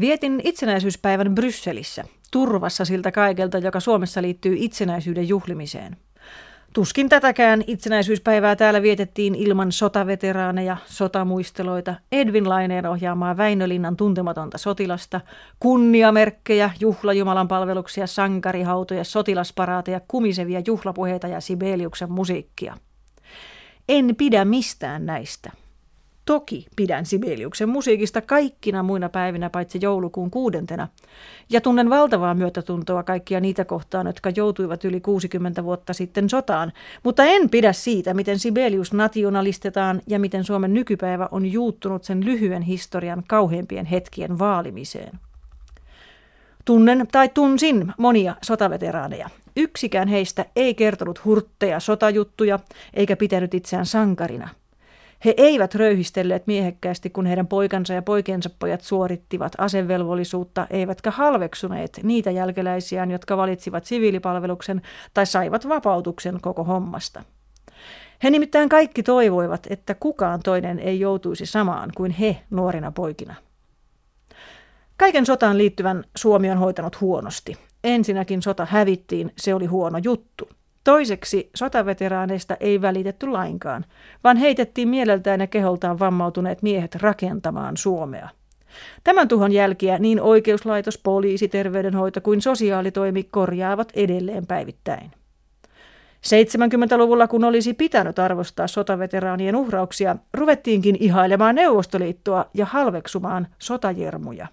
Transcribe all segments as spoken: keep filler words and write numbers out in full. Vietin itsenäisyyspäivän Brysselissä, turvassa siltä kaikelta, joka Suomessa liittyy itsenäisyyden juhlimiseen. Tuskin tätäkään itsenäisyyspäivää täällä vietettiin ilman sotaveteraaneja, sotamuisteloita, Edwin Laineen ohjaamaa Väinö Linnan tuntematonta sotilasta, kunniamerkkejä, juhlajumalan palveluksia, sankarihautoja, sotilasparaateja, kumisevia juhlapuheita ja Sibeliuksen musiikkia. En pidä mistään näistä. Toki pidän Sibeliuksen musiikista kaikkina muina päivinä paitsi joulukuun kuudentena, ja tunnen valtavaa myötätuntoa kaikkia niitä kohtaan, jotka joutuivat yli kuusikymmentä vuotta sitten sotaan, mutta en pidä siitä, miten Sibelius nationalistetaan ja miten Suomen nykypäivä on juuttunut sen lyhyen historian kauheimpien hetkien vaalimiseen. Tunnen tai tunsin monia sotaveteraaneja. Yksikään heistä ei kertonut hurtteja sotajuttuja eikä pitänyt itseään sankarina. He eivät röyhistelleet miehekkäästi, kun heidän poikansa ja poikiensa pojat suorittivat asevelvollisuutta, eivätkä halveksuneet niitä jälkeläisiään, jotka valitsivat siviilipalveluksen tai saivat vapautuksen koko hommasta. He nimittäin kaikki toivoivat, että kukaan toinen ei joutuisi samaan kuin he nuorina poikina. Kaiken sotaan liittyvän Suomi on hoitanut huonosti. Ensinnäkin sota hävittiin, se oli huono juttu. Toiseksi sotaveteraaneista ei välitetty lainkaan, vaan heitettiin mieleltään ja keholtaan vammautuneet miehet rakentamaan Suomea. Tämän tuhon jälkiä niin oikeuslaitos, poliisi, terveydenhoito kuin sosiaalitoimi korjaavat edelleen päivittäin. seitsemänkymmentäluvulla, kun olisi pitänyt arvostaa sotaveteraanien uhrauksia, ruvettiinkin ihailemaan Neuvostoliittoa ja halveksumaan sotajermuja.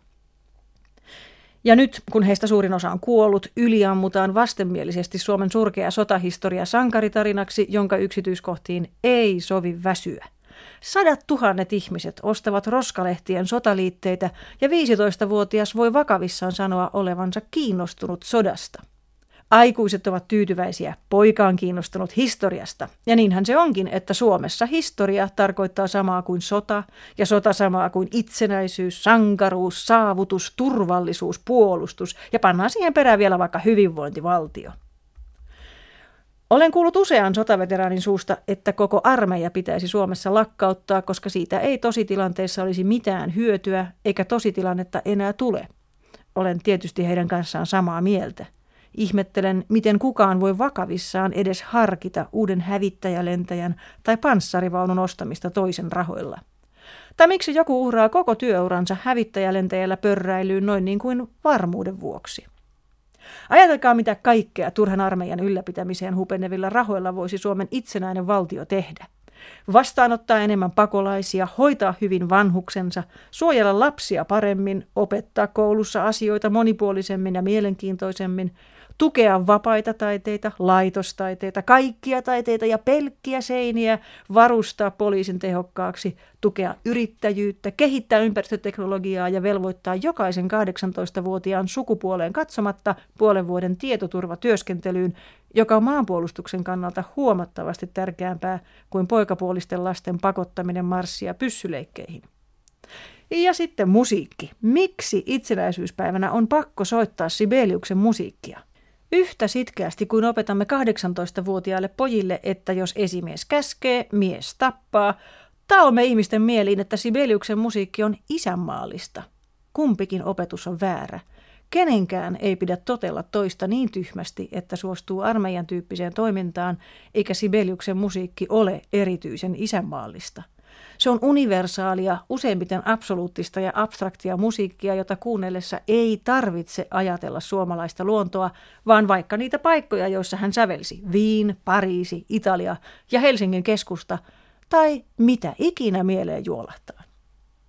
Ja nyt, kun heistä suurin osa on kuollut, yliammutaan vastenmielisesti Suomen surkea sotahistoria sankaritarinaksi, jonka yksityiskohtiin ei sovi väsyä. Sadat tuhannet ihmiset ostavat roskalehtien sotaliitteitä ja viisitoistavuotias voi vakavissaan sanoa olevansa kiinnostunut sodasta. Aikuiset ovat tyytyväisiä, poika on kiinnostunut historiasta. Ja niinhän se onkin, että Suomessa historia tarkoittaa samaa kuin sota, ja sota samaa kuin itsenäisyys, sankaruus, saavutus, turvallisuus, puolustus, ja pannaan siihen perään vielä vaikka hyvinvointivaltio. Olen kuullut usean sotaveteraanin suusta, että koko armeija pitäisi Suomessa lakkauttaa, koska siitä ei tositilanteessa olisi mitään hyötyä, eikä tositilannetta enää tule. Olen tietysti heidän kanssaan samaa mieltä. Ihmettelen, miten kukaan voi vakavissaan edes harkita uuden hävittäjälentäjän tai panssarivaunun ostamista toisen rahoilla. Tai miksi joku uhraa koko työuransa hävittäjälentäjällä pörräilyyn noin niin kuin varmuuden vuoksi. Ajatelkaa, mitä kaikkea turhan armeijan ylläpitämiseen hupenevilla rahoilla voisi Suomen itsenäinen valtio tehdä. Vastaanottaa enemmän pakolaisia, hoitaa hyvin vanhuksensa, suojella lapsia paremmin, opettaa koulussa asioita monipuolisemmin ja mielenkiintoisemmin, tukea vapaita taiteita, laitostaiteita, kaikkia taiteita ja pelkkiä seiniä, varustaa poliisin tehokkaaksi, tukea yrittäjyyttä, kehittää ympäristöteknologiaa ja velvoittaa jokaisen kahdeksantoistavuotiaan sukupuoleen katsomatta puolen vuoden tietoturvatyöskentelyyn, joka on maanpuolustuksen kannalta huomattavasti tärkeämpää kuin poikapuolisten lasten pakottaminen marssia pyssyleikkeihin. Ja sitten musiikki. Miksi itsenäisyyspäivänä on pakko soittaa Sibeliuksen musiikkia? Yhtä sitkeästi kuin opetamme kahdeksantoistavuotiaille pojille, että jos esimies käskee, mies tappaa, taomme ihmisten mieliin, että Sibeliuksen musiikki on isänmaallista. Kumpikin opetus on väärä. Kenenkään ei pidä totella toista niin tyhmästi, että suostuu armeijan tyyppiseen toimintaan, eikä Sibeliuksen musiikki ole erityisen isänmaallista. Se on universaalia, useimmiten absoluuttista ja abstraktia musiikkia, jota kuunnellessa ei tarvitse ajatella suomalaista luontoa, vaan vaikka niitä paikkoja, joissa hän sävelsi, Wien, Pariisi, Italia ja Helsingin keskusta, tai mitä ikinä mieleen juolahtaa.